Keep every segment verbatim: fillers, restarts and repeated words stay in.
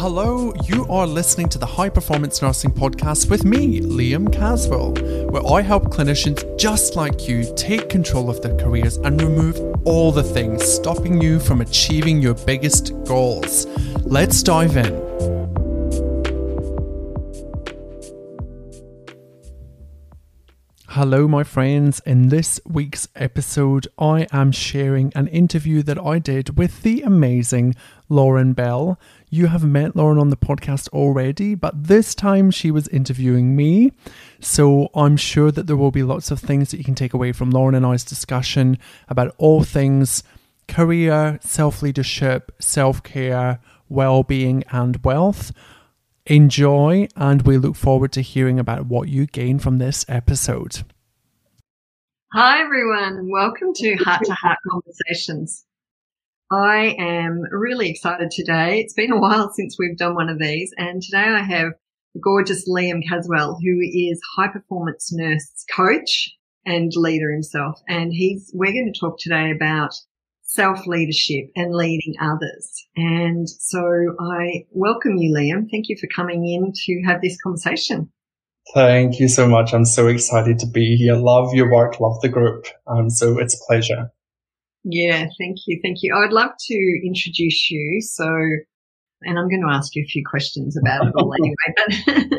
Hello, you are listening to the High Performance Nursing Podcast with me, Liam Caswell, where I help clinicians just like you take control of their careers and remove all the things stopping you from achieving your biggest goals. Let's dive in. Hello, my friends. In this week's episode, I am sharing an interview that I did with the amazing Lauren Bell. You have met Lauren on the podcast already, but this time she was interviewing me. So I'm sure that there will be lots of things that you can take away from Lauren and I's discussion about all things career, self-leadership, self-care, well-being, and wealth. Enjoy, and we look forward to hearing about what you gain from this episode. Hi, everyone. Welcome to Heart to Heart Conversations. I am really excited today. It's been a while since we've done one of these, and today I have the gorgeous Liam Caswell, who is High Performance Nurse coach and leader himself, and he's we're going to talk today about self-leadership and leading others. And so I welcome you, Liam. Thank you for coming in to have this conversation. Thank you so much. I'm so excited to be here. Love your work, love the group. Um, so it's a pleasure. Yeah, thank you. Thank you. I'd love to introduce you. So, and I'm going to ask you a few questions about it all anyway. But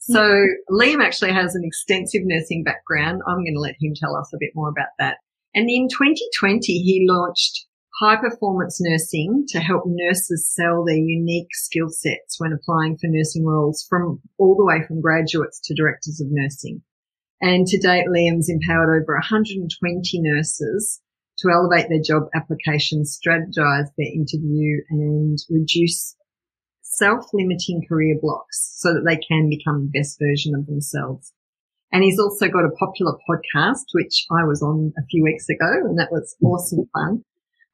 so Liam actually has an extensive nursing background. I'm going to let him tell us a bit more about that. And in twenty twenty, he launched High Performance Nursing to help nurses sell their unique skill sets when applying for nursing roles from all the way from graduates to directors of nursing. And to date, Liam's empowered over one hundred twenty nurses to elevate their job applications, strategize their interview, and reduce self-limiting career blocks so that they can become the best version of themselves. And he's also got a popular podcast, which I was on a few weeks ago, and that was awesome fun,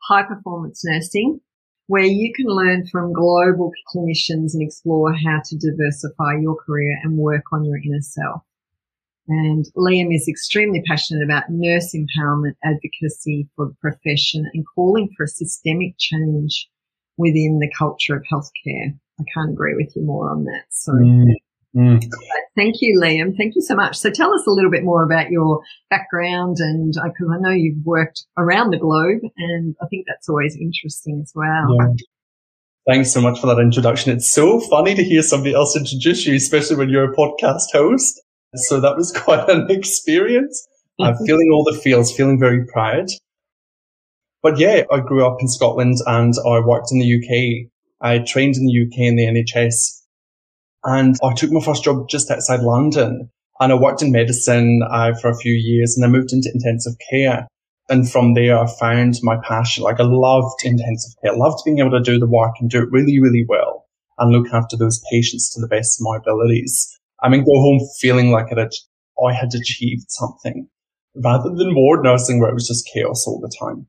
High Performance Nursing, where you can learn from global clinicians and explore how to diversify your career and work on your inner self. And Liam is extremely passionate about nurse empowerment, advocacy for the profession, and calling for a systemic change within the culture of healthcare. I can't agree with you more on that. So. Mm. Mm. Thank you, Liam. Thank you so much. So tell us a little bit more about your background, and because I know you've worked around the globe, and I think that's always interesting as well. Yeah. Thanks so much for that introduction. It's so funny to hear somebody else introduce you, especially when you're a podcast host. So that was quite an experience. I'm uh, feeling all the feels, feeling very proud. But yeah, I grew up in Scotland and I worked in the U K. I trained in the U K in the N H S. And I took my first job just outside London, and I worked in medicine uh, for a few years, and I moved into intensive care. And from there, I found my passion. Like, I loved intensive care. I loved being able to do the work and do it really, really well and look after those patients to the best of my abilities. I mean, go home feeling like it had, I had achieved something, rather than ward nursing where it was just chaos all the time.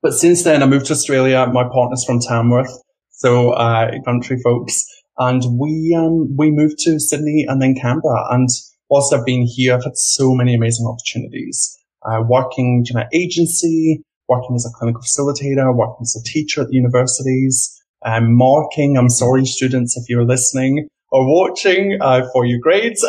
But since then, I moved to Australia. My partner's from Tamworth, so uh, country folks. And we, um, we moved to Sydney and then Canberra. And whilst I've been here, I've had so many amazing opportunities. Uh, working in an agency, working as a clinical facilitator, working as a teacher at the universities, um, marking, I'm sorry, students, if you're listening or watching, uh, for your grades.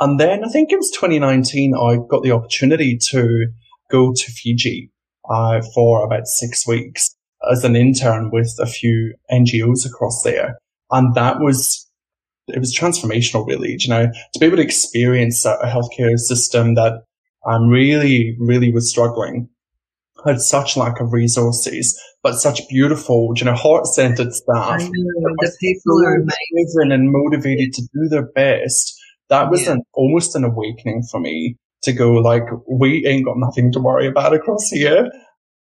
And then I think it was twenty nineteen, I got the opportunity to go to Fiji, uh, for about six weeks. As an intern with a few N G Os across there. And that was, it was transformational, really, you know, to be able to experience a healthcare system that um, really, really was struggling, had such lack of resources, but such beautiful, you know, heart-centered staff. I know, the people are amazing and motivated to do their best. That was yeah. an, almost an awakening for me to go, like, we ain't got nothing to worry about across here.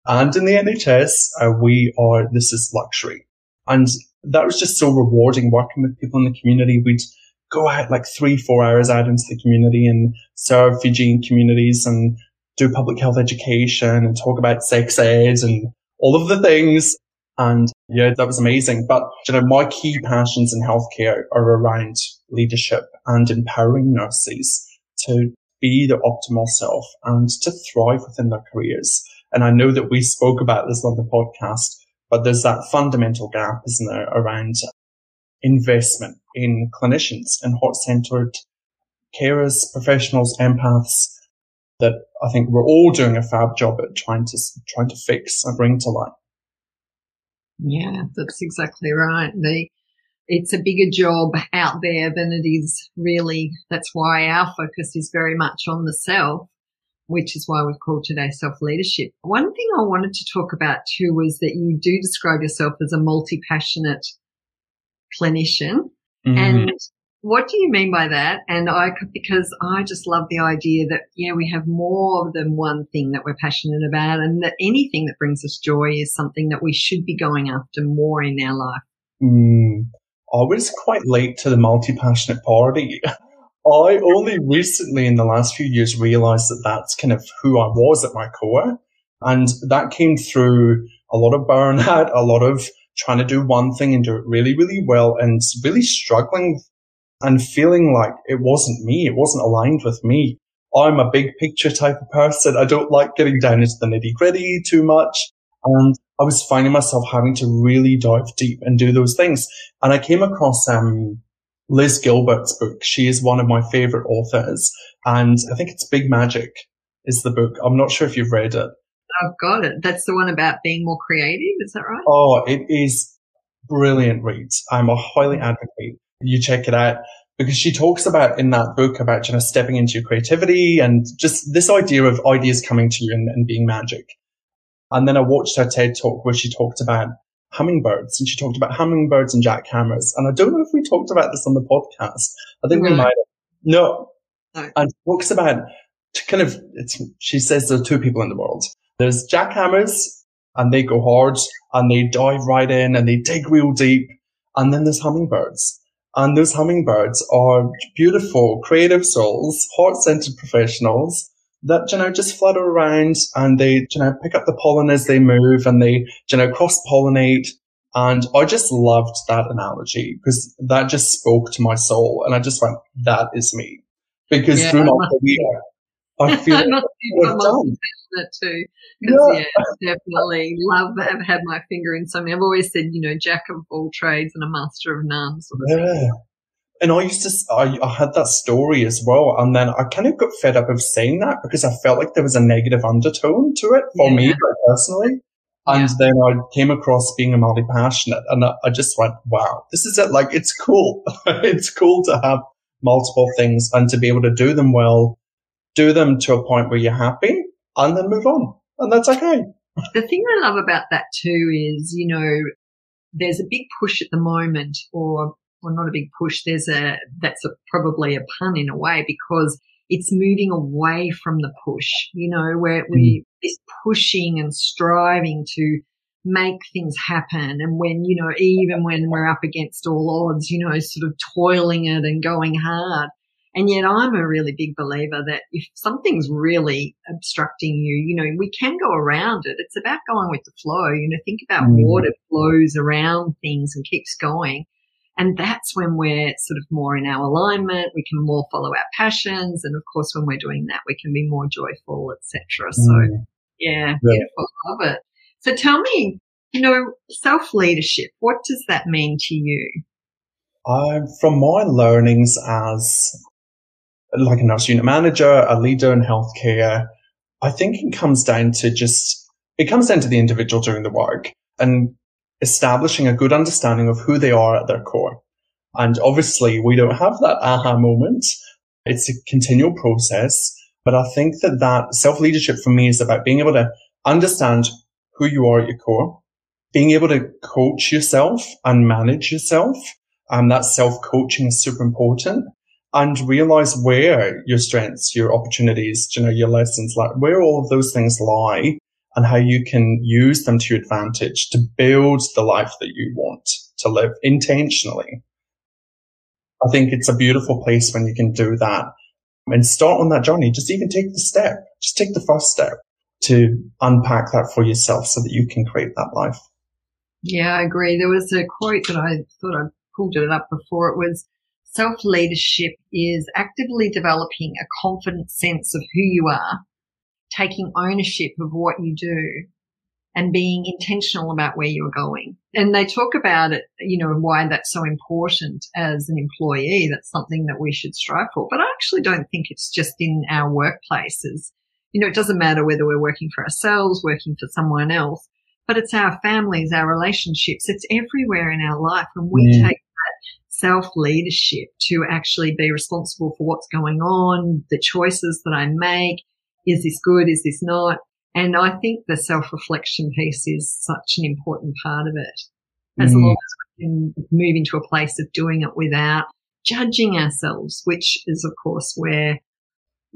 And in the N H S, uh, we are, this is luxury. And that was just so rewarding, working with people in the community. We'd go out like three, four hours out into the community and serve Fijian communities and do public health education and talk about sex ed and all of the things. And yeah, that was amazing. But you know, my key passions in healthcare are around leadership and empowering nurses to be their optimal self and to thrive within their careers. And I know that we spoke about this on the podcast, But there's that fundamental gap, isn't there, around investment in clinicians and heart-centered carers, professionals, empaths that I think we're all doing a fab job at trying to trying to fix and bring to light. Yeah, that's exactly right. The, it's a bigger job out there than it is really. That's why our focus is very much on the self, which is why we've called today self-leadership. One thing I wanted to talk about too was that you do describe yourself as a multi-passionate clinician. Mm-hmm. And what do you mean by that? And I, because I just love the idea that, yeah, we have more than one thing that we're passionate about, and that anything that brings us joy is something that we should be going after more in our life. Mm. I was quite late to the multi-passionate party. I only recently in the last few years realized that that's kind of who I was at my core. And that came through a lot of burnout, a lot of trying to do one thing and do it really, really well and really struggling and feeling like it wasn't me. It wasn't aligned with me. I'm a big picture type of person. I don't like getting down into the nitty gritty too much. And I was finding myself having to really dive deep and do those things. And I came across um Liz Gilbert's book. She is one of my favorite authors. And I think it's Big Magic is the book. I'm not sure if you've read it. I've got it. That's the one about being more creative. Is that right? Oh, it is brilliant read. I'm a highly advocate. You check it out, because she talks about in that book about you know, stepping into your creativity and just this idea of ideas coming to you and, and being magic. And then I watched her TED talk where she talked about hummingbirds, and she talked about hummingbirds and jackhammers. And I don't know if we talked about this on the podcast. I think really? we might have. No. no. And she talks about kind of, it's, she says there are two people in the world. There's jackhammers, and they go hard and they dive right in and they dig real deep. And then there's hummingbirds. And those hummingbirds are beautiful, creative souls, heart-centered professionals that, you know, just flutter around and they, you know, pick up the pollen as they move and they, you know, cross-pollinate. And I just loved that analogy because that just spoke to my soul. And I just went, that is me. Because yeah, through my career, I feel I must be passionate too. Yeah. yeah, definitely love that. I've had my finger in something. I've always said, you know, jack of all trades and a master of none. Sort of yeah. Thing. And I used to, I, I had that story as well. And then I kind of got fed up of saying that because I felt like there was a negative undertone to it for yeah. me personally. And yeah. then I came across being a multi-passionate and I, I just went, wow, this is it. Like, it's cool. It's cool to have multiple things and to be able to do them well, do them to a point where you're happy and then move on. And that's okay. The thing I love about that too is, you know, there's a big push at the moment or Well, not a big push. There's a, that's a, probably a pun in a way because it's moving away from the push, you know, where we, this pushing and striving to make things happen. And when, you know, even when we're up against all odds, you know, sort of toiling it and going hard. And yet I'm a really big believer that if something's really obstructing you, you know, we can go around it. It's about going with the flow. You know, think about mm. water flows around things and keeps going. And that's when we're sort of more in our alignment. We can more follow our passions. And, of course, when we're doing that, we can be more joyful, et cetera. So, mm. yeah, yeah, beautiful. Love it. So tell me, you know, self-leadership, what does that mean to you? Uh, from my learnings as like a nurse unit manager, a leader in healthcare, I think it comes down to just – it comes down to the individual doing the work and establishing a good understanding of who they are at their core. And obviously, we don't have that aha moment. It's a continual process. But I think that that self-leadership for me is about being able to understand who you are at your core, being able to coach yourself and manage yourself. And that self-coaching is super important. And realize where your strengths, your opportunities, you know, your lessons, like where all of those things lie, and how you can use them to your advantage to build the life that you want to live intentionally. I think it's a beautiful place when you can do that and start on that journey. Just even take the step. Just take the first step to unpack that for yourself so that you can create that life. Yeah, I agree. There was a quote that I thought I pulled it up before. It was, self-leadership is actively developing a confident sense of who you are, taking ownership of what you do and being intentional about where you're going. And they talk about it, you know, why that's so important as an employee. That's something that we should strive for. But I actually don't think it's just in our workplaces. You know, it doesn't matter whether we're working for ourselves, working for someone else, but it's our families, our relationships. It's everywhere in our life. And we yeah. take that self-leadership to actually be responsible for what's going on, the choices that I make. Is this good? Is this not? And I think the self-reflection piece is such an important part of it, as mm. long as we can move into a place of doing it without judging ourselves, which is, of course, where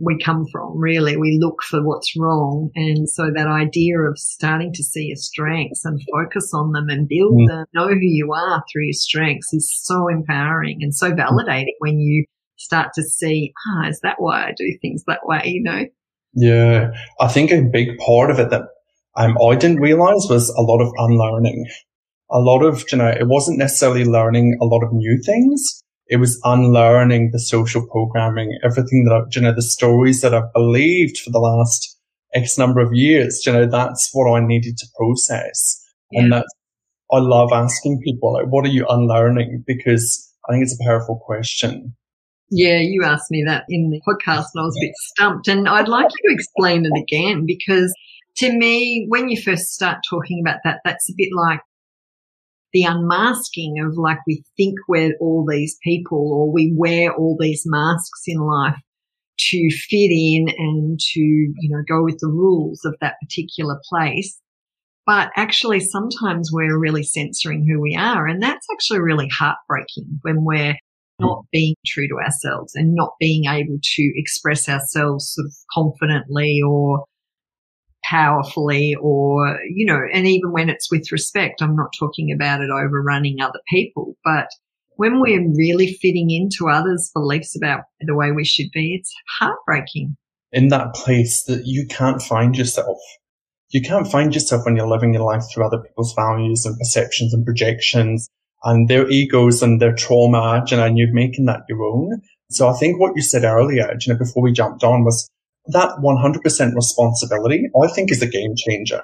we come from, really. We look for what's wrong. And so that idea of starting to see your strengths and focus on them and build mm. them, know who you are through your strengths, is so empowering and so validating when you start to see, ah, is that why I do things that way, you know? Yeah, I think a big part of it that um, I didn't realize was a lot of unlearning. A lot of, you know, it wasn't necessarily learning a lot of new things. It was unlearning the social programming, everything that, I, you know, the stories that I've believed for the last X number of years, you know, that's what I needed to process. Yeah. And that's, I love asking people, like, what are you unlearning? Because I think it's a powerful question. Yeah, you asked me that in the podcast and I was a bit stumped, and I'd like you to explain it again, because to me, when you first start talking about that, that's a bit like the unmasking of, like, we think we're all these people, or we wear all these masks in life to fit in and to, you know, go with the rules of that particular place. But actually sometimes we're really censoring who we are, and that's actually really heartbreaking when we're not being true to ourselves and not being able to express ourselves sort of confidently or powerfully, or, you know, and even when it's with respect, I'm not talking about it overrunning other people, but when we're really fitting into others' beliefs about the way we should be, it's heartbreaking. In that place that you can't find yourself. You can't find yourself when you're living your life through other people's values and perceptions and projections and their egos and their trauma, you know, and you're making that your own. So I think what you said earlier, you know, before we jumped on, was that one hundred percent responsibility, I think, is a game changer.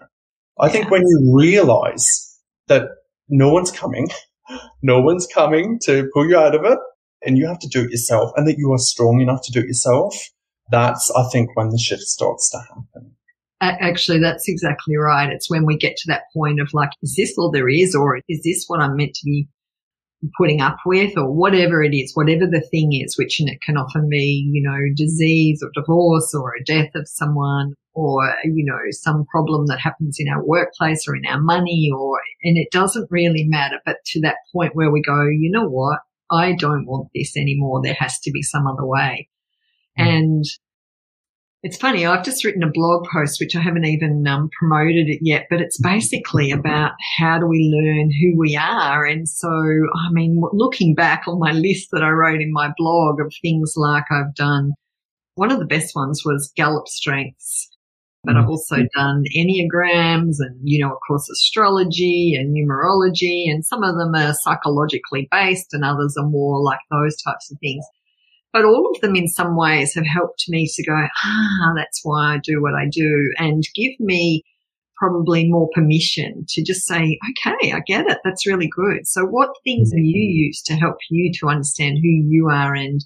I yeah. think when you realize that no one's coming, no one's coming to pull you out of it, and you have to do it yourself, and that you are strong enough to do it yourself, that's, I think, when the shift starts to happen. Actually, that's exactly right. It's when we get to that point of, like, is this all there is, or is this what I'm meant to be putting up with, or whatever it is, whatever the thing is, which and it can often be, you know, disease or divorce or a death of someone, or, you know, some problem that happens in our workplace or in our money, or, and it doesn't really matter. But to that point where we go, you know what, I don't want this anymore. There has to be some other way. Mm. And it's funny, I've just written a blog post, which I haven't even um, promoted it yet, but it's basically about how do we learn who we are. And so, I mean, looking back on my list that I wrote in my blog of things like I've done, one of the best ones was Gallup Strengths, but I've also done Enneagrams and, you know, of course, astrology and numerology, and some of them are psychologically based and others are more like those types of things. But all of them in some ways have helped me to go, ah, that's why I do what I do, and give me probably more permission to just say, okay, I get it. That's really good. So what things do you use to help you to understand who you are and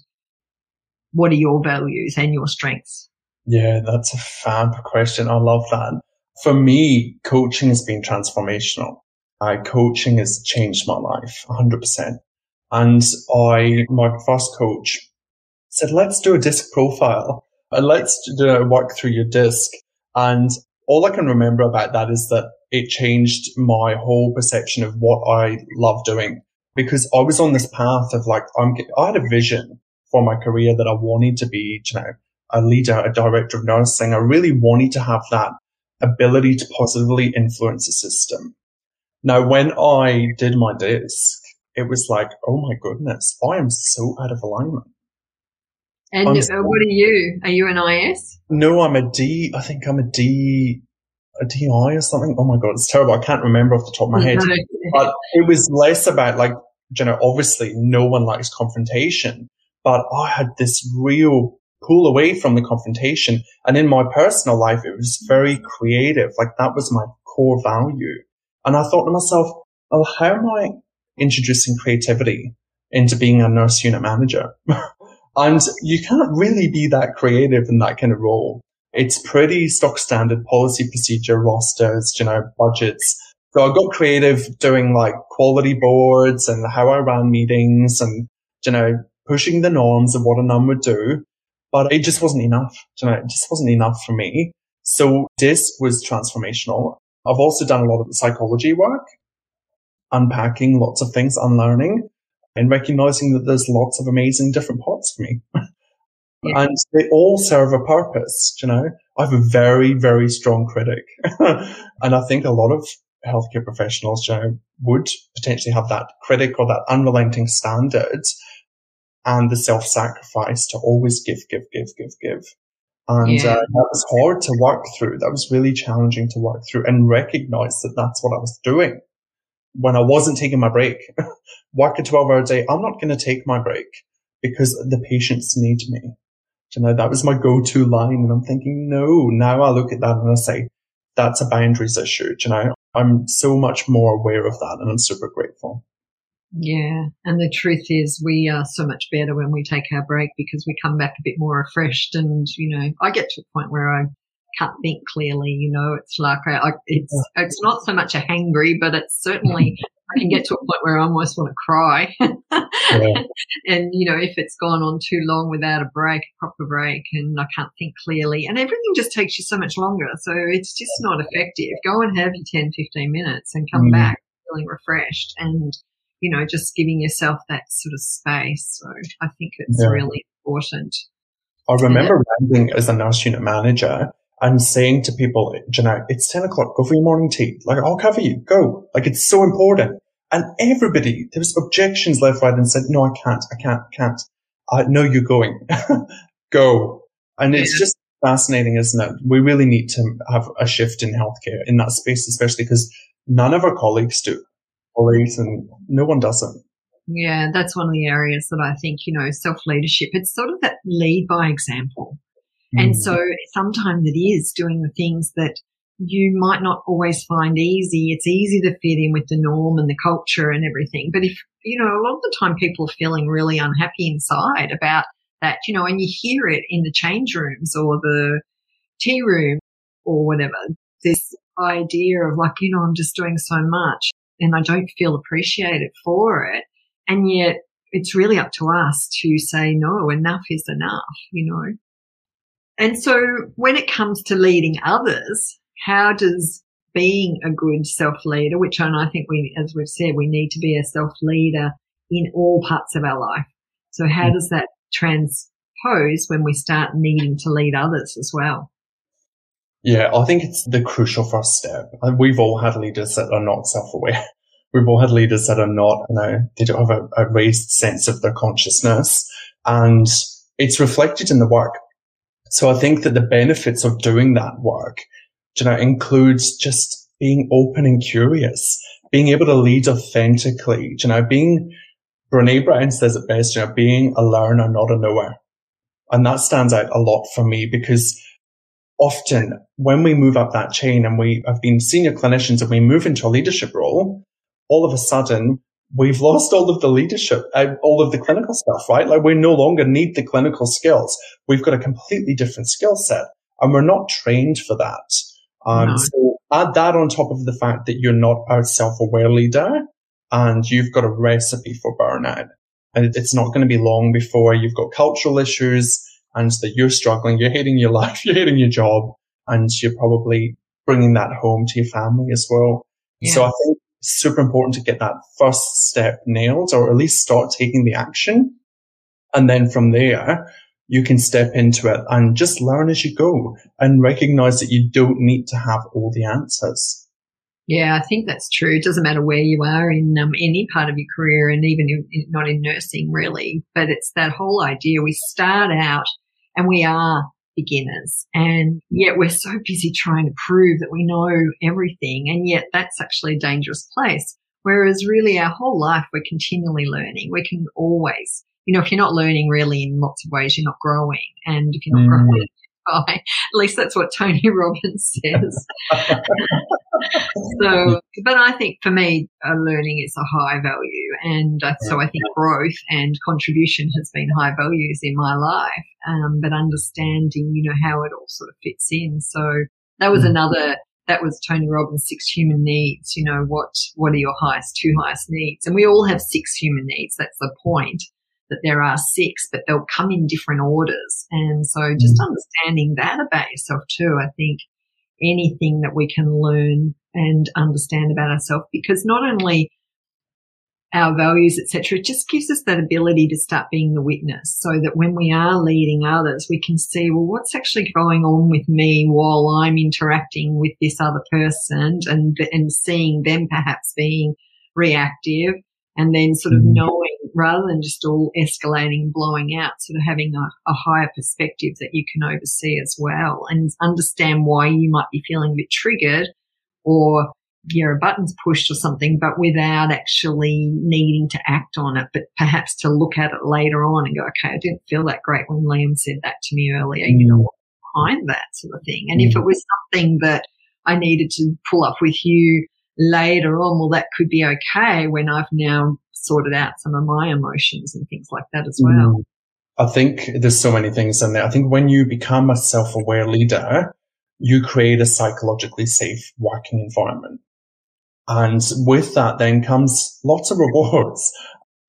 what are your values and your strengths? Yeah, that's a fab question. I love that. For me, coaching has been transformational. Uh, coaching has changed my life one hundred percent. And I, my first coach, said, let's do a D I S C profile and let's do a work through your D I S C. And all I can remember about that is that it changed my whole perception of what I love doing, because I was on this path of, like, I'm, I had a vision for my career that I wanted to be, you know, a leader, a director of nursing. I really wanted to have that ability to positively influence the system. Now, when I did my D I S C, it was like, oh my goodness, I am so out of alignment. And uh, what are you? Are you an I S? No, I'm a D. I think I'm a D, a D I or something. Oh my God, it's terrible. I can't remember off the top of my head. But it was less about, like, you know, obviously no one likes confrontation, but I had this real pull away from the confrontation. And in my personal life, it was very creative. Like, that was my core value. And I thought to myself, well, how am I introducing creativity into being a nurse unit manager? And you can't really be that creative in that kind of role. It's pretty stock standard policy procedure, rosters, you know, budgets. So I got creative doing like quality boards and how I ran meetings and, you know, pushing the norms of what a nun would do. But it just wasn't enough. You know, it just wasn't enough for me. So DISC was transformational. I've also done a lot of psychology work, unpacking lots of things, unlearning, and recognizing that there's lots of amazing different parts of me. Yeah. And they all serve a purpose, you know. I have a very, very strong critic. And I think a lot of healthcare professionals, you know, would potentially have that critic or that unrelenting standard and the self-sacrifice to always give, give, give, give, give. And yeah. uh, that was hard to work through. That was really challenging to work through and recognize that that's what I was doing. When I wasn't taking my break, work a twelve-hour day, I'm not going to take my break because the patients need me. You know, that was my go-to line. And I'm thinking, no, now I look at that and I say, that's a boundaries issue. You know, I'm so much more aware of that and I'm super grateful. Yeah. And the truth is we are so much better when we take our break because we come back a bit more refreshed. And, you know, I get to a point where I can't think clearly, you know, it's like, I, I, it's, it's not so much a hangry, but it's certainly, I can get to a point where I almost want to cry. Yeah. And, you know, if it's gone on too long without a break, a proper break, and I can't think clearly and everything just takes you so much longer. So it's just not effective. Go and have your ten, fifteen minutes and come mm. back feeling refreshed and, you know, just giving yourself that sort of space. So I think it's yeah. really important. I remember running as a nurse unit manager and saying to people, you know, it's ten o'clock, go for your morning tea. Like, I'll cover you, go. Like, it's so important. And everybody, there was objections left, right, and said, no, I can't, I can't, can't. I know you're going. Go. And yeah. it's just fascinating, isn't it? We really need to have a shift in healthcare in that space, especially because none of our colleagues do. And no one does it. Yeah, that's one of the areas that I think, you know, self-leadership, it's sort of that lead by example. Mm. And so sometimes it is doing the things that you might not always find easy. It's easy to fit in with the norm and the culture and everything. But if, you know, a lot of the time people are feeling really unhappy inside about that, you know, and you hear it in the change rooms or the tea room or whatever, this idea of like, you know, I'm just doing so much and I don't feel appreciated for it. And yet it's really up to us to say, no, enough is enough, you know. And so when it comes to leading others, how does being a good self-leader, which and I think we, as we've said, we need to be a self-leader in all parts of our life. So how mm-hmm. does that transpose when we start needing to lead others as well? Yeah, I think it's the crucial first step. We've all had leaders that are not self-aware. We've all had leaders that are not, you know, they don't have a, a raised sense of their consciousness, and it's reflected in the work. So I think that the benefits of doing that work, you know, includes just being open and curious, being able to lead authentically, you know, being, Brené Brown says it best, you know, being a learner, not a knower. And that stands out a lot for me because often when we move up that chain and we have been senior clinicians and we move into a leadership role, all of a sudden we've lost all of the leadership, all of the clinical stuff, right? Like we no longer need the clinical skills. We've got a completely different skill set and we're not trained for that. Um, no. So add that on top of the fact that you're not a self-aware leader and you've got a recipe for burnout. And it's not going to be long before you've got cultural issues and that you're struggling, you're hating your life, you're hating your job, and you're probably bringing that home to your family as well. Yeah. So I think it's super important to get that first step nailed or at least start taking the action. And then from there, you can step into it and just learn as you go and recognize that you don't need to have all the answers. Yeah, I think that's true. It doesn't matter where you are in um, any part of your career and even in, not in nursing really, but it's that whole idea. We start out and we are beginners and yet we're so busy trying to prove that we know everything and yet that's actually a dangerous place. Whereas really our whole life we're continually learning. We can always, you know, if you're not learning really in lots of ways, you're not growing. And if you're not mm. growing, at least that's what Tony Robbins says. So, but I think for me, uh, learning is a high value, and uh, so I think growth and contribution has been high values in my life. Um, but understanding, you know, how it all sort of fits in. So that was another. That was Tony Robbins' six human needs. You know, what what are your highest, two highest needs? And we all have six human needs. That's the point, that there are six, but they'll come in different orders. And so just understanding that about yourself too, I think. Anything that we can learn and understand about ourselves, because not only our values, et cetera, it just gives us that ability to start being the witness, so that when we are leading others, we can see, well, what's actually going on with me while I'm interacting with this other person, and and seeing them perhaps being reactive, and then sort of knowing, rather than just all escalating, blowing out, sort of having a, a higher perspective that you can oversee as well, and understand why you might be feeling a bit triggered, or your yeah, button's pushed or something, but without actually needing to act on it, but perhaps to look at it later on and go, okay, I didn't feel that great when Liam said that to me earlier, mm. you know, what's behind that sort of thing. And mm. if it was something that I needed to pull up with you later on, well, that could be okay when I've now sorted out some of my emotions and things like that as well. I think there's so many things in there. I think when you become a self-aware leader, you create a psychologically safe working environment. And with that then comes lots of rewards.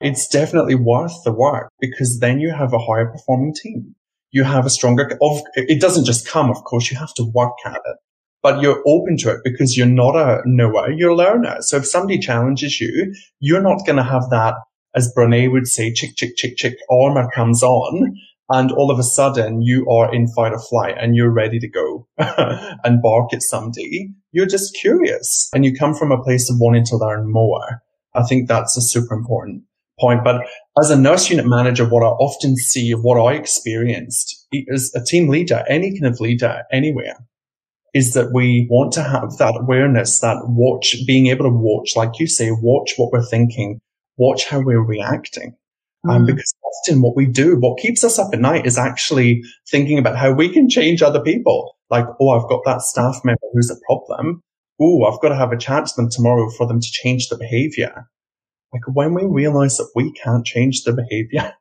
It's definitely worth the work, because then you have a higher performing team. You have a stronger, it doesn't just come, of course, you have to work at it. But you're open to it because you're not a knower, you're a learner. So if somebody challenges you, you're not going to have that, as Brené would say, chick, chick, chick, chick, armor comes on. And all of a sudden you are in fight or flight and you're ready to go and bark at somebody. You're just curious and you come from a place of wanting to learn more. I think that's a super important point. But as a nurse unit manager, what I often see, what I experienced as a team leader, any kind of leader anywhere, is that we want to have that awareness, that watch, being able to watch, like you say, watch what we're thinking, watch how we're reacting. Mm. Um, because often what we do, what keeps us up at night is actually thinking about how we can change other people. Like, oh, I've got that staff member who's a problem. Oh, I've got to have a chat to them tomorrow for them to change the behavior. Like, when we realize that we can't change the behavior,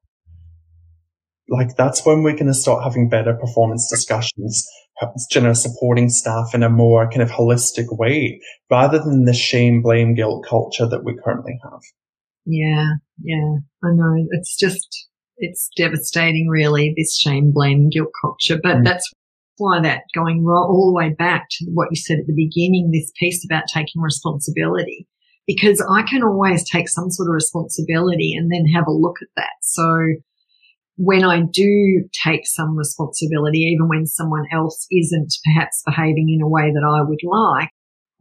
like, that's when we're going to start having better performance discussions, you know, supporting staff in a more kind of holistic way, rather than the shame, blame, guilt culture that we currently have. Yeah, yeah, I know. It's just, it's devastating, really, this shame, blame, guilt culture. But mm. that's why that going all the way back to what you said at the beginning, this piece about taking responsibility, because I can always take some sort of responsibility and then have a look at that. So when I do take some responsibility, even when someone else isn't perhaps behaving in a way that I would like,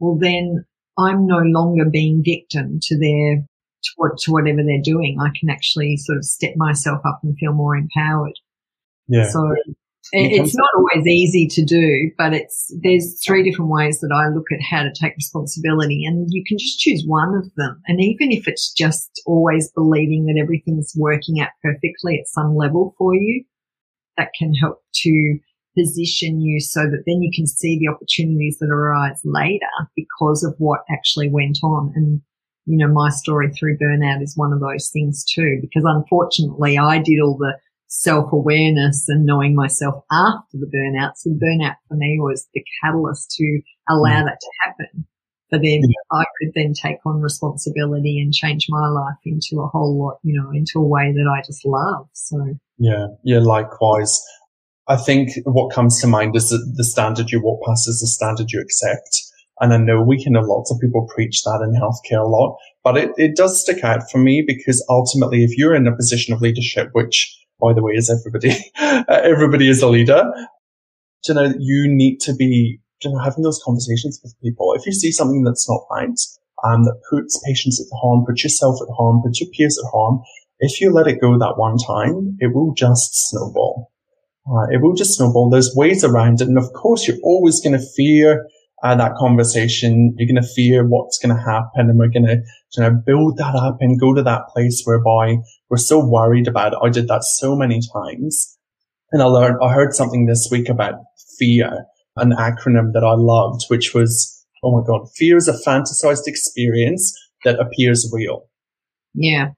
well, then I'm no longer being victim to their, to, what, to whatever they're doing. I can actually sort of step myself up and feel more empowered. Yeah. So it, it's not always easy to do, but it's, there's three different ways that I look at how to take responsibility, and you can just choose one of them. And even if it's just always believing that everything's working out perfectly at some level for you, that can help to position you so that then you can see the opportunities that arise later because of what actually went on. And, you know, my story through burnout is one of those things too, because unfortunately I did all the self-awareness and knowing myself after the burnout. So burnout for me was the catalyst to allow that to happen. But then yeah. I could then take on responsibility and change my life into a whole lot, you know, into a way that I just love. So yeah, yeah, likewise. I think what comes to mind is that the standard you walk past is the standard you accept. And I know we can have lots of people preach that in healthcare a lot, but it, it does stick out for me, because ultimately if you're in a position of leadership, which by the way, is everybody, everybody is a leader. You know, you need to be, you know, having those conversations with people. If you see something that's not right, um, that puts patients at harm, puts yourself at harm, puts your peers at harm, if you let it go that one time, it will just snowball. Uh, it will just snowball. There's ways around it. And of course, you're always going to fear uh, that conversation. You're going to fear what's going to happen. And we're going to, you know, build that up and go to that place whereby we're so worried about it. I did that so many times. And I learned, I heard something this week about fear, an acronym that I loved, which was oh my God, fear is a fantasized experience that appears real. Yeah.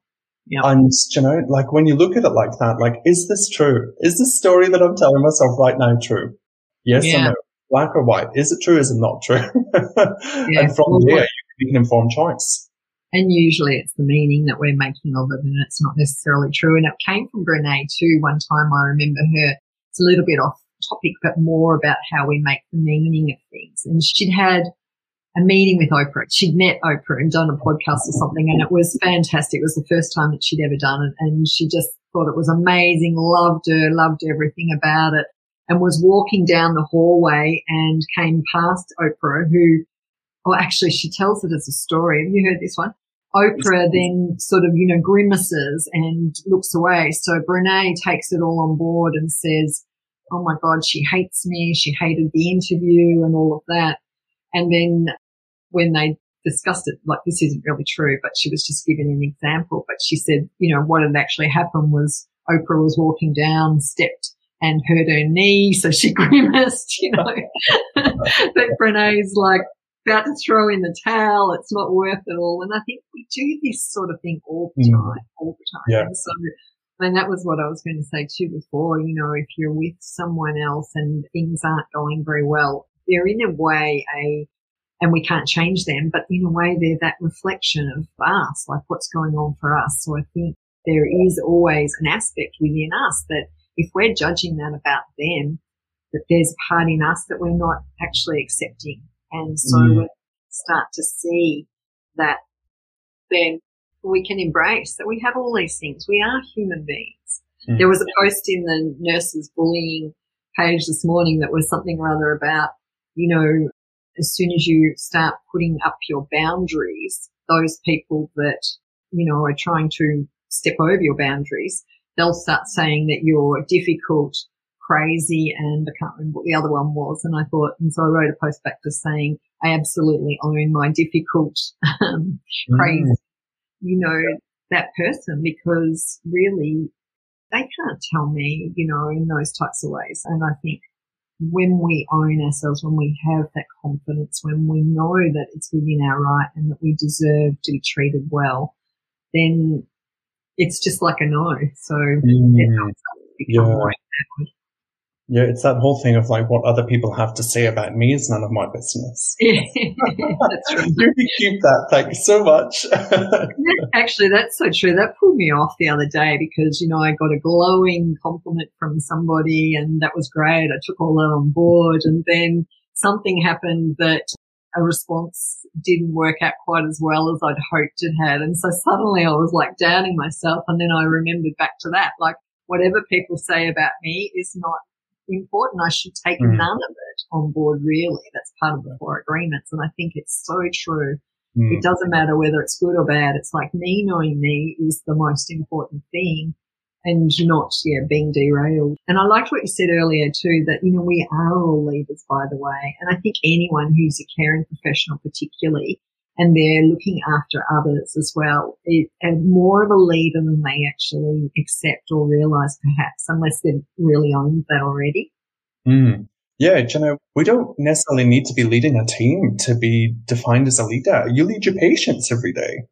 Yeah. And, you know, like when you look at it like that, like, is this true? Is this story that I'm telling myself right now true? Yes yeah. or no? Black or white? Is it true? Is it not true? yeah. And from there, you can make an informed choice. And usually it's the meaning that we're making of it, and it's not necessarily true. And it came from Brené too. One time I remember her, it's a little bit off topic, but more about how we make the meaning of things. And she'd had a meeting with Oprah. She'd met Oprah and done a podcast or something, and it was fantastic. It was the first time that she'd ever done it, and she just thought it was amazing, loved her, loved everything about it, and was walking down the hallway and came past Oprah, who, well, actually she tells it as a story. Have you heard this one? Oprah then sort of, you know, grimaces and looks away. So Brené takes it all on board and says, oh, my God, she hates me. She hated the interview and all of that. And then when they discussed it, like, this isn't really true, but she was just giving an example. But she said, you know, what had actually happened was Oprah was walking down, stepped and hurt her knee, so she grimaced, you know. But Brené's like about to throw in the towel. It's not worth it all. And I think we do this sort of thing all the time, mm. all the time. Yeah. So, and that was what I was going to say too before, you know, if you're with someone else and things aren't going very well, they're in a way a, and we can't change them, but in a way they're that reflection of us, like what's going on for us. So I think there is always an aspect within us that if we're judging that about them, that there's a part in us that we're not actually accepting. And so mm. we start to see that then we can embrace that we have all these things. We are human beings. Mm. There was a post in the nurses bullying page this morning that was something or other about, you know, as soon as you start putting up your boundaries, those people that, you know, are trying to step over your boundaries, they'll start saying that you're difficult, crazy, and I can't remember what the other one was. And I thought, and so I wrote a post back to saying, I absolutely own my difficult, um, mm. crazy, you know, that person, because really they can't tell me, you know, in those types of ways. And I think, when we own ourselves, when we have that confidence, when we know that it's within our right and that we deserve to be treated well, then it's just like a no. So mm. it helps us become yeah. right now. Yeah, it's that whole thing of like, what other people have to say about me is none of my business. Yeah, that's right. You can keep that. Thank you so much. Actually, that's so true. That pulled me off the other day because, you know, I got a glowing compliment from somebody and that was great. I took all that on board, and then something happened that a response didn't work out quite as well as I'd hoped it had. And so suddenly I was like doubting myself, and then I remembered back to that, like, whatever people say about me is not important. I should take mm. none of it on board, really. That's part of the four agreements, and I think it's so true. Mm. It doesn't matter whether it's good or bad. It's like me knowing me is the most important thing, and not yeah being derailed. And I liked what you said earlier too, that, you know, we are all leaders, by the way, and I think anyone who's a caring professional particularly, and they're looking after others as well, it, and more of a leader than they actually accept or realise, perhaps, unless they've really owned that already. Mm. Yeah, you know, we don't necessarily need to be leading a team to be defined as a leader. You lead your patients every day.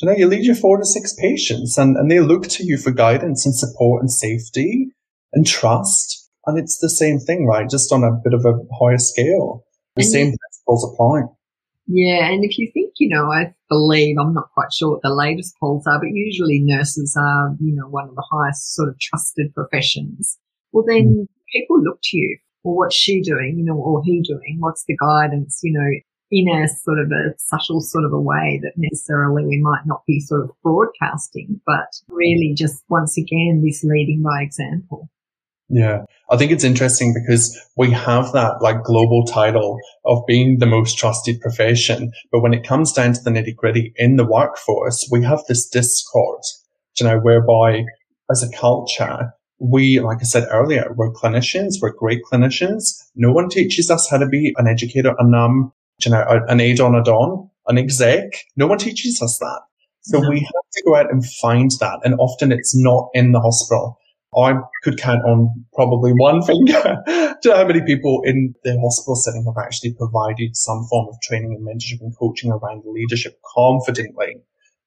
You know, you lead your four to six patients, and, and they look to you for guidance and support and safety and trust. And it's the same thing, right, just on a bit of a higher scale. The and same you- principles apply. Yeah, and if you think, you know, I believe, I'm not quite sure what the latest polls are, but usually nurses are, you know, one of the highest sort of trusted professions. Well, then mm. people look to you, well, what's she doing, you know, or he doing, what's the guidance, you know, in a sort of a subtle sort of a way that necessarily we might not be sort of broadcasting, but really just once again, this leading by example. Yeah, I think it's interesting because we have that like global title of being the most trusted profession. But when it comes down to the nitty gritty in the workforce, we have this discord, you know, whereby as a culture, we, like I said earlier, we're clinicians, we're great clinicians. No one teaches us how to be an educator, a num, you know, an aide on a don, an exec. No one teaches us that. So no. we have to go out and find that. And often it's not in the hospital. I could count on probably one finger to how many people in the hospital setting have actually provided some form of training and mentorship and coaching around leadership confidently,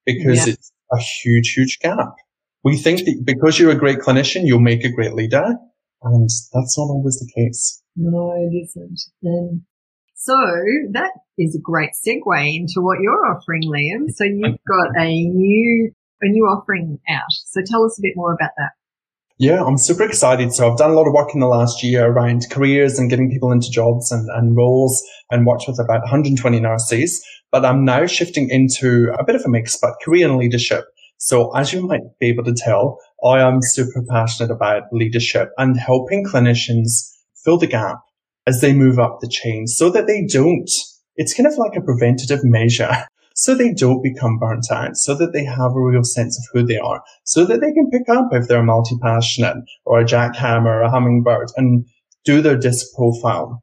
because yeah. it's a huge, huge gap. We think that because you're a great clinician, you'll make a great leader, and that's not always the case. No, it isn't. Um, so that is a great segue into what you're offering, Liam. So you've got a new a new offering out. So tell us a bit more about that. Yeah, I'm super excited. So I've done a lot of work in the last year around careers and getting people into jobs and, and roles, and worked with about one hundred twenty nurses. But I'm now shifting into a bit of a mix, but career and leadership. So as you might be able to tell, I am super passionate about leadership and helping clinicians fill the gap as they move up the chain so that they don't. It's kind of like a preventative measure. So they don't become burnt out, so that they have a real sense of who they are, so that they can pick up if they're multi-passionate or a jackhammer or a hummingbird and do their DISC profile.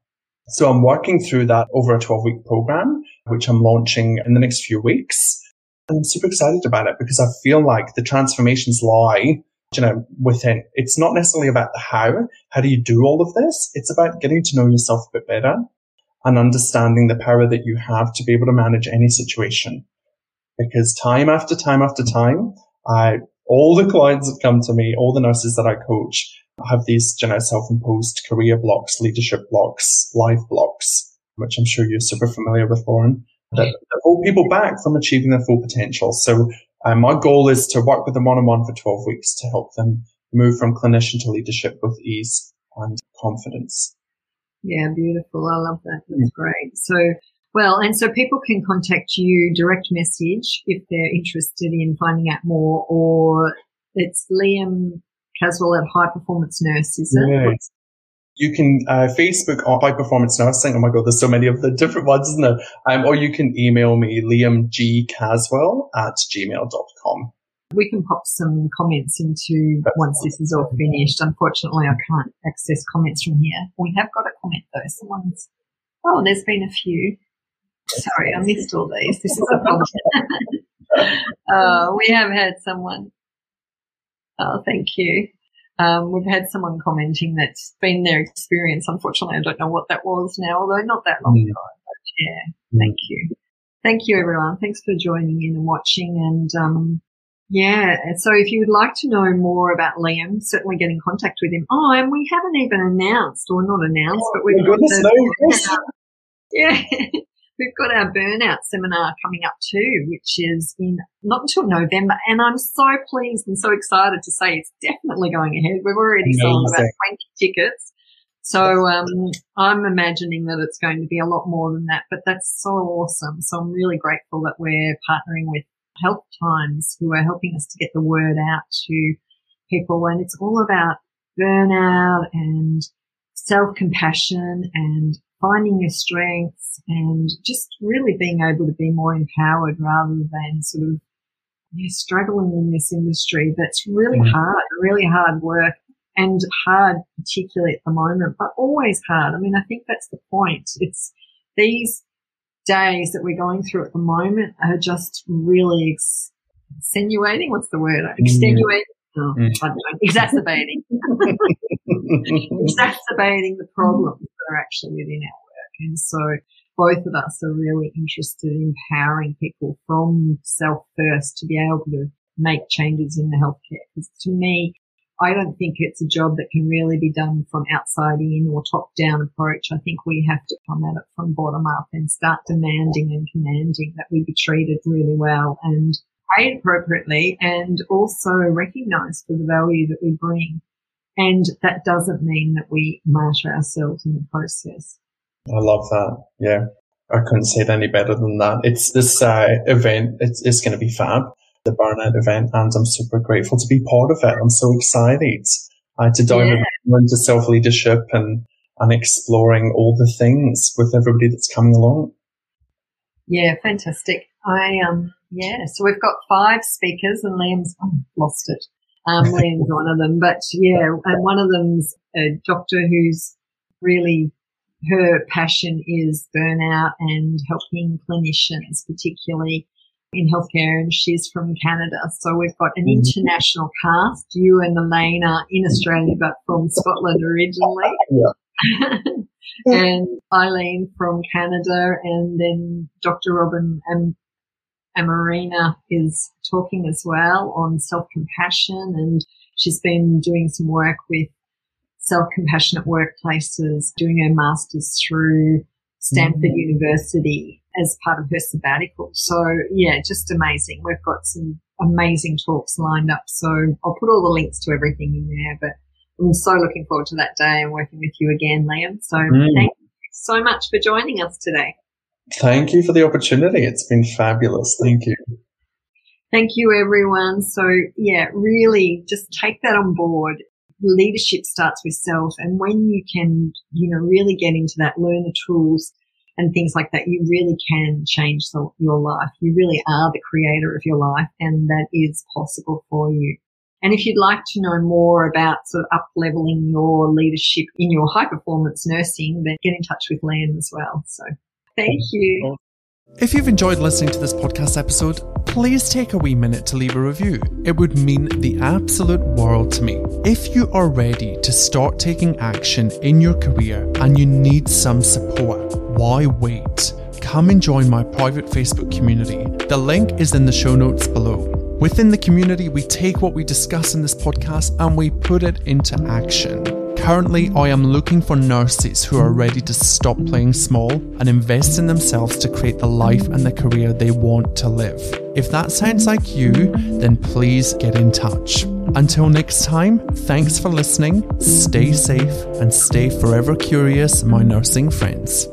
So I'm working through that over a twelve-week program, which I'm launching in the next few weeks. And I'm super excited about it because I feel like the transformations lie, you know, within. It's not necessarily about the how. How do you do all of this? It's about getting to know yourself a bit better and understanding the power that you have to be able to manage any situation. Because time after time after time, I, all the clients that come to me, all the nurses that I coach, have these, you know, self-imposed career blocks, leadership blocks, life blocks, which I'm sure you're super familiar with, Lauren, that, that hold people back from achieving their full potential. So um, my goal is to work with them one-on-one for twelve weeks to help them move from clinician to leadership with ease and confidence. Yeah, beautiful. I love that. That's great. So, well, and so people can contact you, direct message, if they're interested in finding out more, or it's Liam Caswell at High Performance Nurse, is it? Yeah. You can uh, Facebook or High Performance Nursing. Oh, my God, there's so many of the different ones, isn't there? Um, or you can email me, liamgcaswell at gmail dot com. We can pop some comments into once this is all finished. Unfortunately, I can't access comments from here. We have got a comment, though. Someone's, oh, there's been a few. Sorry, I missed all these. This is a problem. uh, we have had someone. Oh, thank you. Um, we've had someone commenting that's been their experience. Unfortunately, I don't know what that was now, although not that long mm. ago. But yeah, mm. thank you. Thank you, everyone. Thanks for joining in and watching. And, um, yeah, so if you would like to know more about Liam, certainly get in contact with him. Oh, and we haven't even announced, or not announced, oh, but we've got, the, our, yeah, we've got our burnout seminar coming up too, which is in not until November. And I'm so pleased and so excited to say it's definitely going ahead. We've already Amazing. sold about twenty tickets. So um, I'm imagining that it's going to be a lot more than that, but that's so awesome. So I'm really grateful that we're partnering with Health Times, who are helping us to get the word out to people. And it's all about burnout and self-compassion and finding your strengths and just really being able to be more empowered rather than sort of you know, struggling in this industry that's really mm-hmm. hard, really hard work, and hard particularly at the moment, but always hard. I mean, I think that's the point. It's these days that we're going through at the moment are just really ex- extenuating. What's the word? Extenuating. Mm. Oh, I don't know. Exacerbating. Exacerbating the problems that are actually within our work. And so both of us are really interested in empowering people from self first to be able to make changes in the healthcare. Because to me, I don't think it's a job that can really be done from outside in or top-down approach. I think we have to come at it from bottom up and start demanding and commanding that we be treated really well and paid appropriately, and also recognised for the value that we bring. And that doesn't mean that we martyr ourselves in the process. I love that. Yeah, I couldn't say it any better than that. It's this uh, event. It's, it's going to be fab. The burnout event, and I'm super grateful to be part of it. I'm so excited uh, to dive yeah. into self-leadership and, and exploring all the things with everybody that's coming along. Yeah, fantastic. I um yeah, so we've got five speakers and Liam's oh, lost it. Um, Liam's one of them, but yeah, and one of them's a doctor who's really her passion is burnout and helping clinicians particularly in healthcare, and she's from Canada. So we've got an international cast. You and Elaine are in Australia, but from Scotland originally. Yeah. And Eileen from Canada, and then Doctor Robin and Amarina is talking as well on self-compassion, and she's been doing some work with self-compassionate workplaces, doing her master's through Stanford mm-hmm. University as part of her sabbatical. So, yeah, just amazing. We've got some amazing talks lined up. So I'll put all the links to everything in there, but I'm so looking forward to that day and working with you again, Liam. So mm. thank you so much for joining us today. Thank you for the opportunity. It's been fabulous. Thank you. Thank you, everyone. So, yeah, really just take that on board. Leadership starts with self, and when you can, you know, really get into that, learn the tools and things like that, you really can change the, your life. You really are the creator of your life, and that is possible for you. And if you'd like to know more about sort of up-leveling your leadership in your high-performance nursing, then get in touch with Liam as well. So thank you. If you've enjoyed listening to this podcast episode, please take a wee minute to leave a review. It would mean the absolute world to me. If you are ready to start taking action in your career and you need some support, why wait? Come and join my private Facebook community. The link is in the show notes below. Within the community, we take what we discuss in this podcast and we put it into action. Currently, I am looking for nurses who are ready to stop playing small and invest in themselves to create the life and the career they want to live. If that sounds like you, then please get in touch. Until next time, thanks for listening, stay safe, and stay forever curious, my nursing friends.